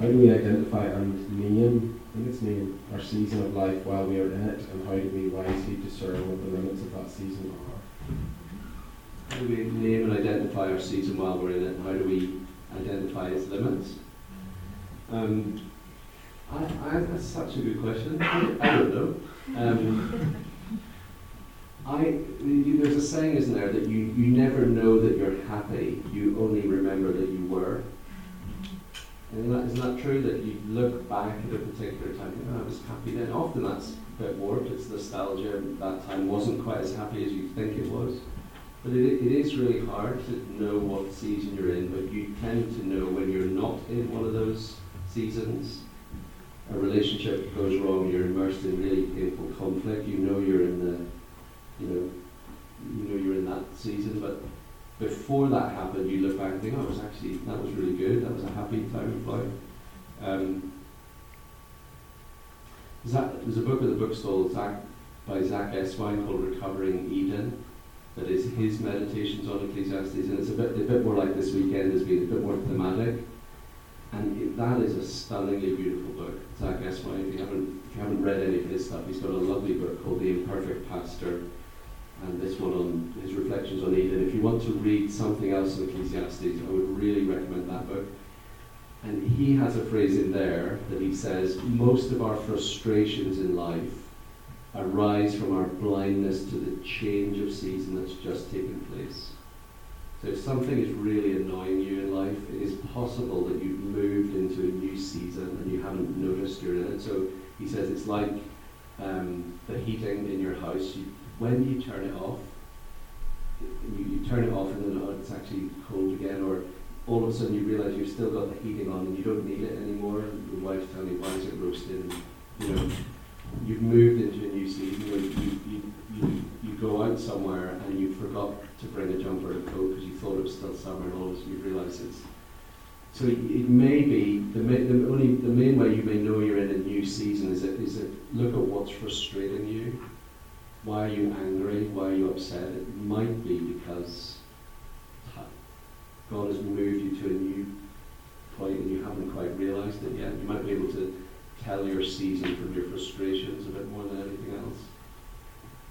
How do we identify and name, I think it's name, our season of life while we are in it, and how do we wisely discern what the limits of that season are? How do we name and identify our season while we're in it, and how do we identify its limits? Um, I, I, that's such a good question. I, I don't know. Um, I, you, there's a saying, isn't there, that you, you never know that you're happy, you only remember that you were. Isn't that, isn't that true, that you look back at a particular time and oh, I was happy then? Often that's a bit warped, it's nostalgia, that time wasn't quite as happy as you think it was. But it, it is really hard to know what season you're in, but you tend to know when you're not in one of those seasons. A relationship goes wrong, you're immersed in really painful conflict, you know you're in the, you know, you know you're in that season, but before that happened, you look back and think, oh, it was actually, that was really good, that was a happy time of life. Um, that, there's a book at the bookstall Zach, by Zach Eswine called Recovering Eden, that is his meditations on Ecclesiastes, and it's a bit, a bit more like this weekend has been, a bit more thematic. And it, that is a stunningly beautiful book. Zach Eswine, if you haven't if you haven't read any of his stuff, he's got a lovely book called The Imperfect Pastor, and this one on his reflections on Eden. If you want to read something else in Ecclesiastes, I would really recommend that book. And he has a phrase in there that he says, most of our frustrations in life arise from our blindness to the change of season that's just taken place. So if something is really annoying you in life, it is possible that you've moved into a new season and you haven't noticed you're in it. So he says it's like um, the heating in your house. You, when you turn it off, you, you turn it off and then oh, it's actually cold again, or all of a sudden you realise you've still got the heating on and you don't need it anymore. And your wife's telling you, why is it roasted? You know, you've moved into a new season. Where you, you, you, you go out somewhere and you forgot to bring a jumper and coat because you thought it was still summer, and all of a sudden you realise it's. So it, it may be the, ma- the only the main way you may know you're in a new season is it is it look at what's frustrating you, why are you angry, why are you upset? It might be because God has moved you to a new point and you haven't quite realised it yet. You might be able to tell your season from your frustrations a bit more than anything else.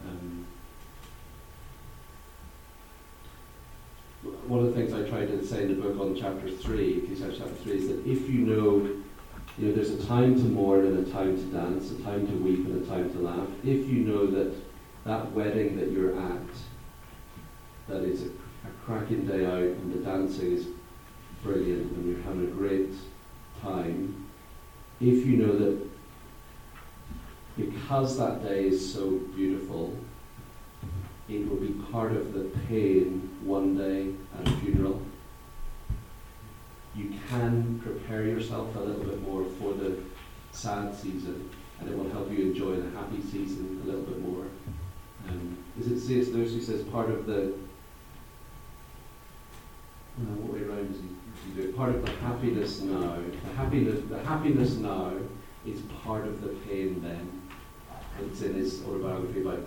Um, one of the things I tried to say in the book on chapter three, Ecclesiastes chapter three, is that if you know, you know, there's a time to mourn and a time to dance, a time to weep and a time to laugh. If you know that that wedding that you're at, that it's a, a cracking day out and the dancing is brilliant and you're having a great time, if you know that because that day is so beautiful, it will be part of the pain one day at a funeral, you can prepare yourself a little bit more for the sad season, and it will help you enjoy the happy season a little bit more. Um, is it C S Lewis who says part of the, uh, what way around does he, does he do it? Part of the happiness now, the happiness, the happiness now is part of the pain then. It's in his autobiography about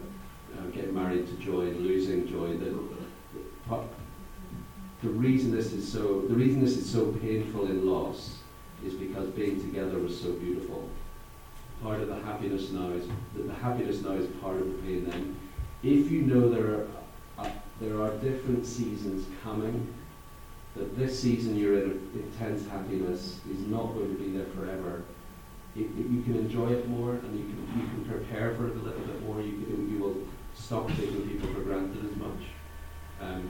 uh, getting married to joy and losing joy. That part, The reason this is so the reason this is so painful in loss is because being together was so beautiful. Part of the happiness now is that the happiness now is part of the pain then. If you know there are uh, there are different seasons coming, that this season you're in intense happiness is not going to be there forever. It, it, you can enjoy it more, and you can you can prepare for it a little bit more. You can, you will stop taking people for granted as much. Um,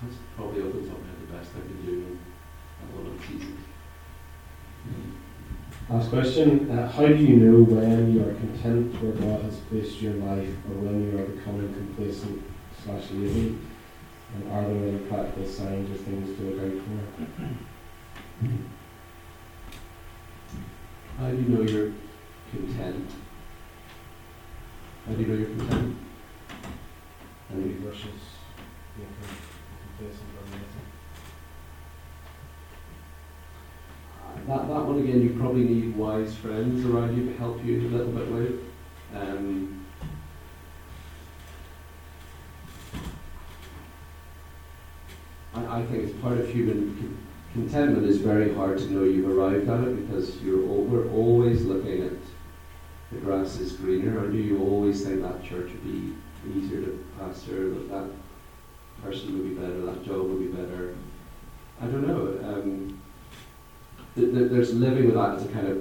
That's probably off the top of my head the best I can do at one of the seasons. Last question. Uh, how do you know when you are content where God has placed your life, or when you are becoming complacent slash lazy? And are there any practical signs or things to look out for? How do you know you're content? How do you know you're content? And he worships the income. That, that one again, you probably need wise friends around you to help you a little bit with. Um, I, I think it's part of human contentment is very hard to know you've arrived at it, because you're all, we're always looking at the grass is greener, or do you always think that church would be easier to pastor, that that person would be better, that job would be better. I don't know. Um, th- th- there's living with that as a kind of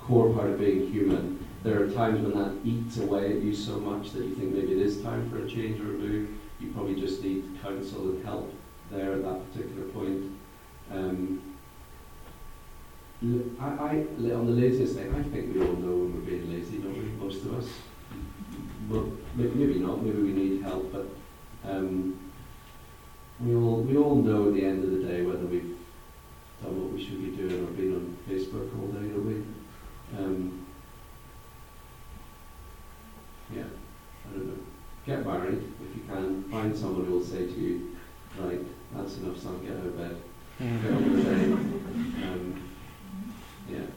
core part of being human. There are times when that eats away at you so much that you think maybe it is time for a change or a move. You probably just need counsel and help there at that particular point. Um, I, I, on the laziest thing, I think we all know when we're being lazy, don't we? Most of us. Well, maybe not. Maybe we need help, but um, We all we all know at the end of the day whether we've done what we should be doing or been on Facebook all day, don't we? Um, yeah, I don't know. Get married if you can. Find someone who will say to you, right, that's enough, son, get out of bed. Yeah. Get out of bed. Um, yeah.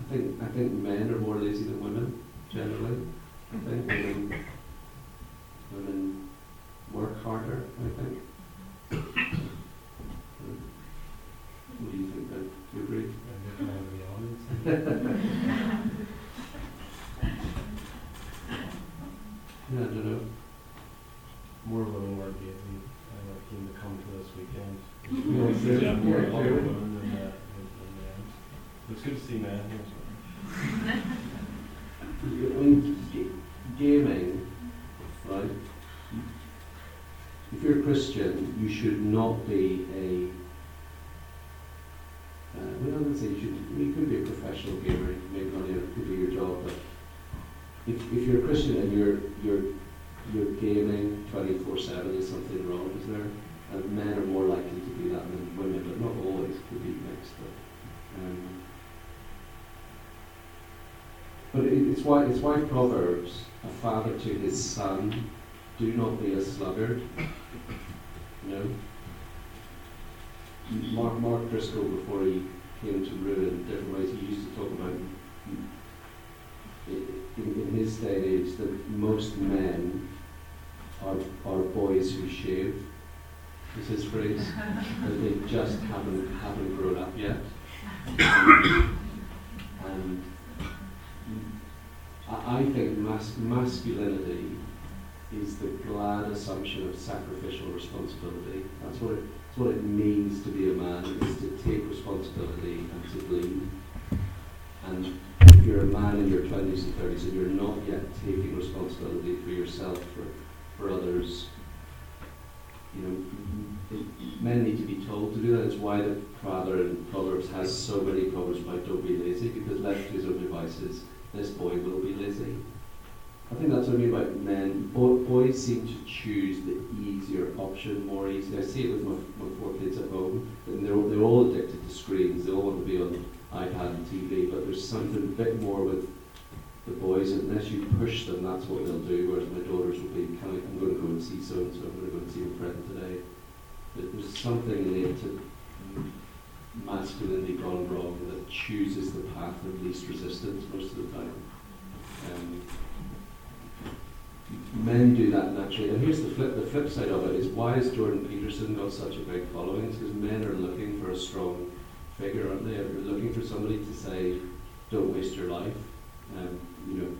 I think I think men are more lazy than women, generally. I think women women work harder, I think. What do you think, Ben? Do you agree? Yeah, I don't know. More women work here. I know came to come to this weekend. Yeah, more yeah, women than men. Uh, it's good to see men here. Gaming, right? If you're a Christian, you should not be a, uh, well, I would say you should, you could be a professional gamer, maybe not, it could be your job, but if, if you're a Christian and you're you're you're gaming twenty-four seven, there's something wrong, is there? And men are more likely to do that than women, but not always, could be mixed. But, um, but it, it's why it's why Proverbs, a father to his son, do not be a sluggard. No. Mark, Mark Driscoll, before he came to ruin in different ways, he used to talk about it, in his day and age that most men are, are boys who shave, is his phrase, but they just haven't, haven't grown up yet. And I think mas- masculinity is the glad assumption of sacrificial responsibility. That's what it, that's what it means to be a man, is to take responsibility and to lead. And if you're a man in your twenties and thirties and you're not yet taking responsibility for yourself, for, for others, you know, it, men need to be told to do that. It's why the Prather in Proverbs has so many proverbs about don't be lazy, because left to his own devices, this boy will be lazy. I think that's what I mean about men. Bo- boys seem to choose the easier option more easily. I see it with my, my four kids at home. And they're, they're all addicted to screens. They all want to be on iPad and T V, but there's something a bit more with the boys. Unless you push them, that's what they'll do, whereas my daughters will be kind of, I'm going to go and see so-and-so, I'm going to go and see my friend today. But there's something innate to masculinity gone wrong that chooses the path of least resistance most of the time. Um, men do that naturally. And here's the flip, the flip side of it is, why has Jordan Peterson got such a big following? It's because men are looking for a strong figure, aren't they? They're looking for somebody to say, don't waste your life. Um, you know.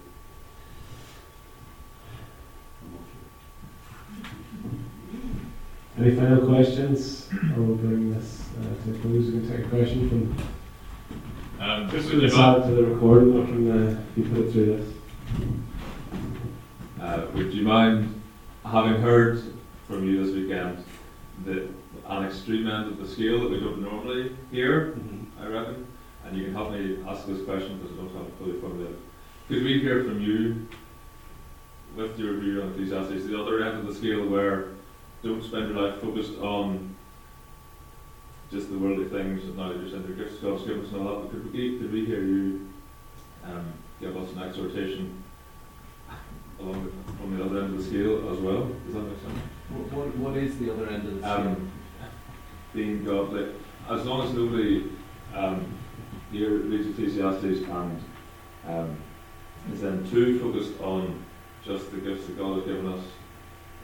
Any final questions? I will bring this uh, to a close. We can take a question from um, just to this add to the recording, or can uh, you put it through this? Uh, would you mind, having heard from you this weekend, that an extreme end of the scale that we don't normally hear, mm-hmm. I reckon, and you can help me ask this question because I don't have it fully formulated. Could we hear from you, with your view on Ecclesiastes, the other end of the scale where don't spend your life focused on just the worldly things and now that you're sending gifts, God's gifts and all that, but could we, could we hear you um, give us an exhortation along the, from the other end of the scale as well? Does that make sense? What, what, what is the other end of the scale? Um, being godly. As long as nobody um, here reads Ecclesiastes and um, is then too focused on just the gifts that God has given us,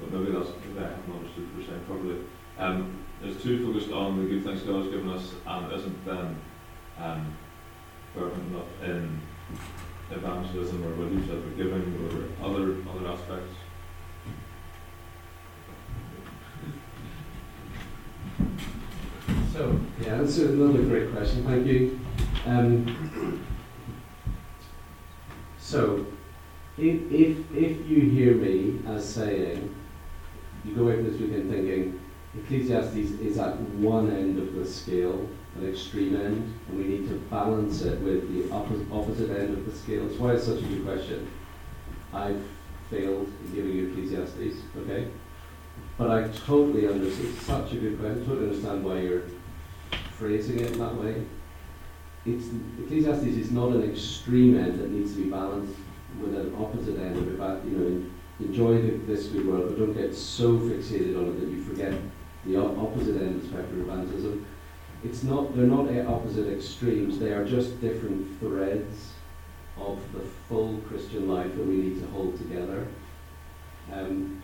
well, maybe that's I haven't understood what you're saying properly. Um, is too focused on the good things God has given us and isn't then um, burdened up in evangelism or what you said we're giving or other other aspects. So yeah, that's another great question. Thank you. Um, so if if if you hear me as saying, you go away from this weekend thinking Ecclesiastes is at one end of the scale, an extreme end, and we need to balance it with the opposite, opposite end of the scale. That's why it's such a good question. I've failed in giving you Ecclesiastes, okay? But I totally understand, it's such a good question, I totally understand why you're phrasing it that way. It's, Ecclesiastes is not an extreme end that needs to be balanced with an opposite end of it, you know, enjoy the, this good world, but don't get so fixated on it that you forget the op- opposite end of the spectrum of evangelism. It's not, they're not opposite extremes, they are just different threads of the full Christian life that we need to hold together. Um,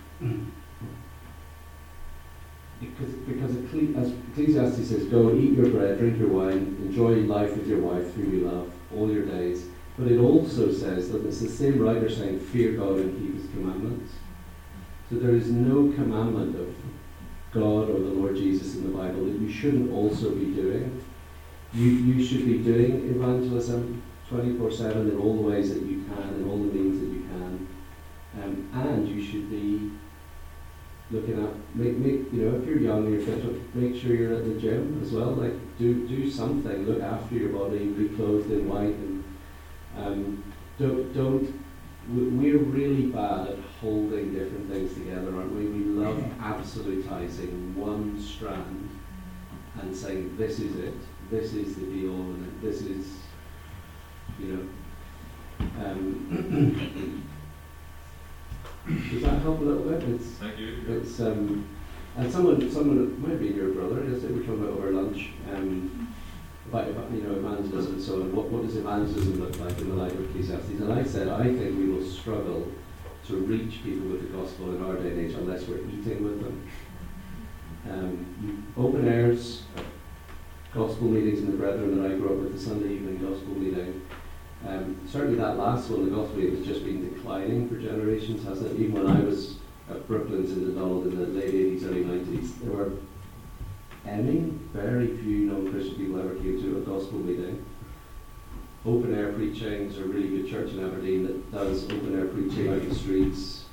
because because Ecclesi- as Ecclesiastes says, go eat your bread, drink your wine, enjoy life with your wife, whom you love, all your days. But it also says that it's the same writer saying, fear God and keep his commandments. So there is no commandment of God or the Lord Jesus in the Bible that you shouldn't also be doing. You you should be doing evangelism twenty-four seven in all the ways that you can, in all the means that you can. Um, and you should be looking at, make, make you know, if you're young and you're fit, make sure you're at the gym as well. Like, do, do something. Look after your body, be clothed in white, and Um, don't, don't, we're really bad at holding different things together, aren't we? We love absolutizing one strand and saying, this is it, this is the deal, and this is, you know. Um, does that help a little bit? It's, Thank you. It's, um, and someone, someone, it might be your brother, yesterday we were talking about over lunch, um, But, you know, evangelism and so on, what, what does evangelism look like in the light of Ecclesiastes? And I said, I think we will struggle to reach people with the gospel in our day and age unless we're eating with them. Um, open airs, gospel meetings in the Brethren that I grew up with, the Sunday evening gospel meeting, um, certainly that last one, the gospel meeting, has just been declining for generations, hasn't it? Even when I was at Brooklands in the Donald in the late eighties, early nineties, there were any, very few non-Christian people ever came to a gospel meeting. Open air preaching, there's a really good church in Aberdeen that does open air preaching out the streets.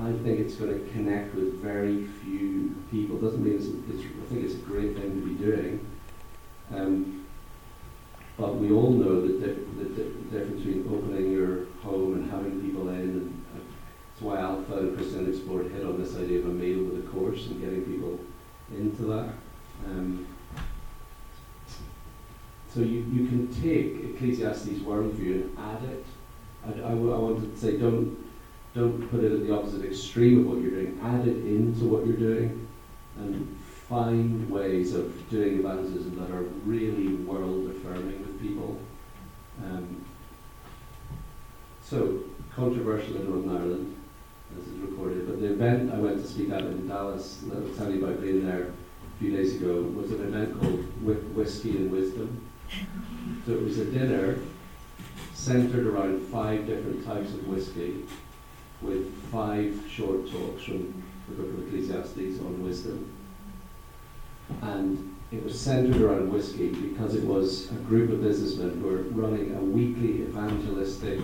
I think it's going to connect with very few people. Doesn't mean it's, it's I think it's a great thing to be doing. Um, but we all know the, dif- the, dif- the difference between opening your home and having people in. And, uh, that's why Alpha and Christian Explored hit on this idea of a meal with a course and getting people into that. Um, so you, you can take Ecclesiastes' worldview and add it. I, I, I wanted to say don't don't put it at the opposite extreme of what you're doing. Add it into what you're doing and find ways of doing evangelism that are really world affirming with people. Um, so controversial in Northern Ireland, as is recorded, but the event I went to speak at in Dallas, that I was telling you about being there a few days ago, was an event called Wh- Whiskey and Wisdom. So it was a dinner centered around five different types of whiskey with five short talks from the book of Ecclesiastes on wisdom. And it was centered around whiskey because it was a group of businessmen who were running a weekly evangelistic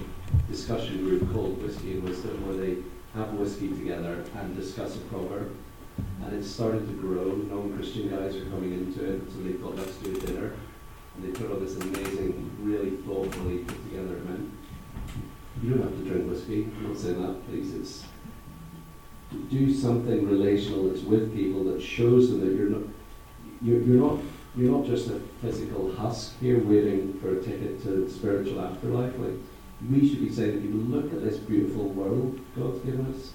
discussion group called Whiskey and Wisdom, where they have whiskey together and discuss a proverb, and it started to grow. Non-Christian guys are coming into it, so they thought, let's do a dinner, and they put on this amazing, really thoughtfully put together event. You don't have to drink whiskey, I'm not saying that, please. It's do something relational that's with people, that shows them that you're not you're, you're not you're not just a physical husk here waiting for a ticket to the spiritual afterlife. Like, we should be saying to people, look at this beautiful world God's given us.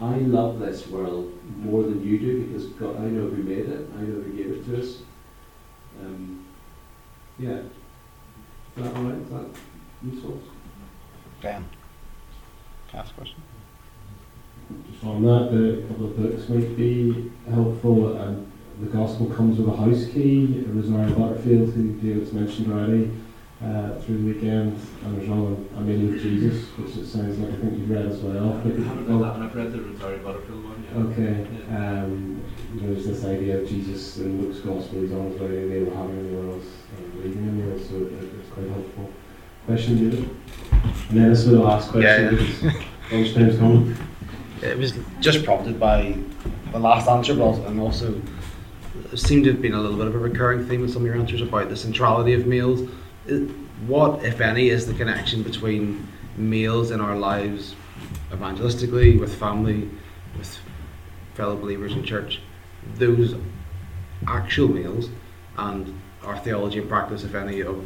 I, I love this world more than you do because God, I know who made it, I know who gave it to us. Um, yeah. Is that all right? Is that useful? Dan, can I ask a question? Just on that, a couple of books might be helpful. Um, the Gospel Comes with a House Key, Rosario Butterfield, who David's mentioned already. Uh, through the weekend, and there's on A Meal with Jesus, which it sounds like I think you've read as well. I haven't read that one, I've read the Rosario Butterfield one. Yeah. Okay, yeah. Um, there's this idea of Jesus in Luke's Gospel, he's on his way, and they were having anyone else and leaving anyone else, so it, it's quite helpful. Question, David? And then this will be the last question, yeah, yeah. Because lunchtime's coming. It was just prompted by the last answer, but and also there seemed to have been a little bit of a recurring theme in some of your answers about the centrality of meals. What, if any, is the connection between meals in our lives evangelistically, with family, with fellow believers in church, those actual meals, and our theology and practice, if any, of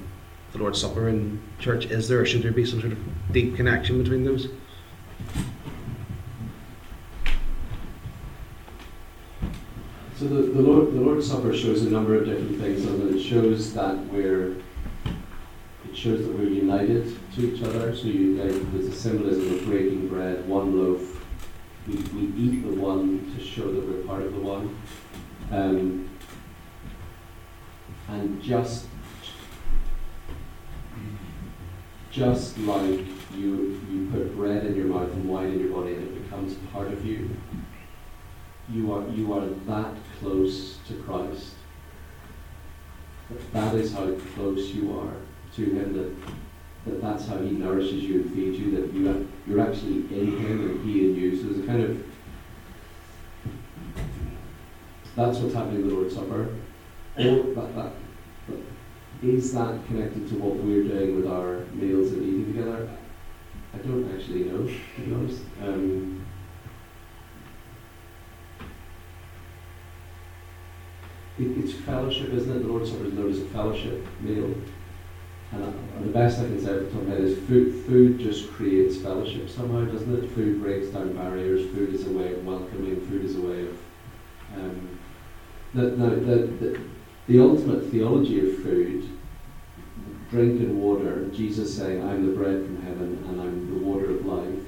the Lord's Supper in church? Is there, or should there be some sort of deep connection between those? So the, the, Lord, the Lord's Supper shows a number of different things, and it shows that we're It shows that we're united to each other, so you, like, there's a symbolism of breaking bread, one loaf. We, we eat the one to show that we're part of the one. Um, and just just like you you put bread in your mouth and wine in your body and it becomes part of you, you are you are that close to Christ. That is how close you are to him, that, that that's how he nourishes you and feeds you, that you, you're actually in him and he in you. So there's a kind of, that's what's happening in the Lord's Supper. Or that, that, but is that connected to what we're doing with our meals and eating together? I don't actually know, to be honest. Um, it, it's fellowship, isn't it? The Lord's Supper is known as a fellowship meal. And, and the best I can say off the top of my head is food, food just creates fellowship somehow, doesn't it? Food breaks down barriers, food is a way of welcoming, food is a way of... Um, that, no, that, that the ultimate theology of food, drink and water, Jesus saying, I'm the bread from heaven and I'm the water of life.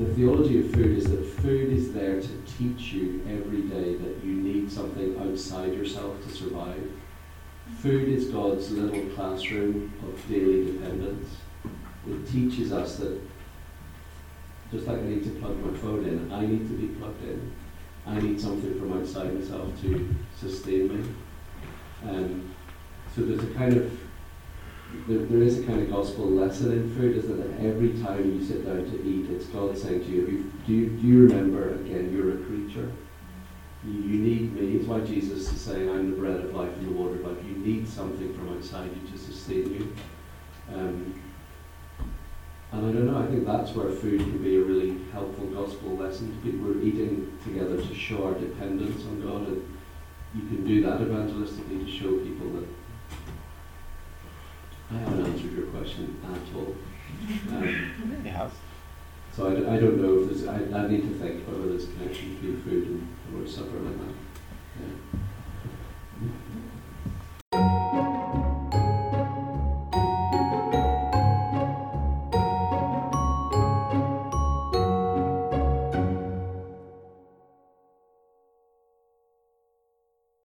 The theology of food is that food is there to teach you every day that you need something outside yourself to survive. Food is God's little classroom of daily dependence. It teaches us that just like I need to plug my phone in, I need to be plugged in. I need something from outside myself to sustain me. Um, so there's a kind of There, there is a kind of gospel lesson in food, is that every time you sit down to eat, it's God saying to you, do you, do you remember, again, you're a creature. You, you need me. It's why Jesus is saying, I'm the bread of life and the water of life. You need something from outside you to sustain you. Um, and I don't know, I think that's where food can be a really helpful gospel lesson. We're eating together to show our dependence on God, and you can do that evangelistically to show people that I haven't answered your question at all. Um, yeah. So I, I don't know if there's, I, I need to think whether there's a connection between food and the Lord's Supper like that.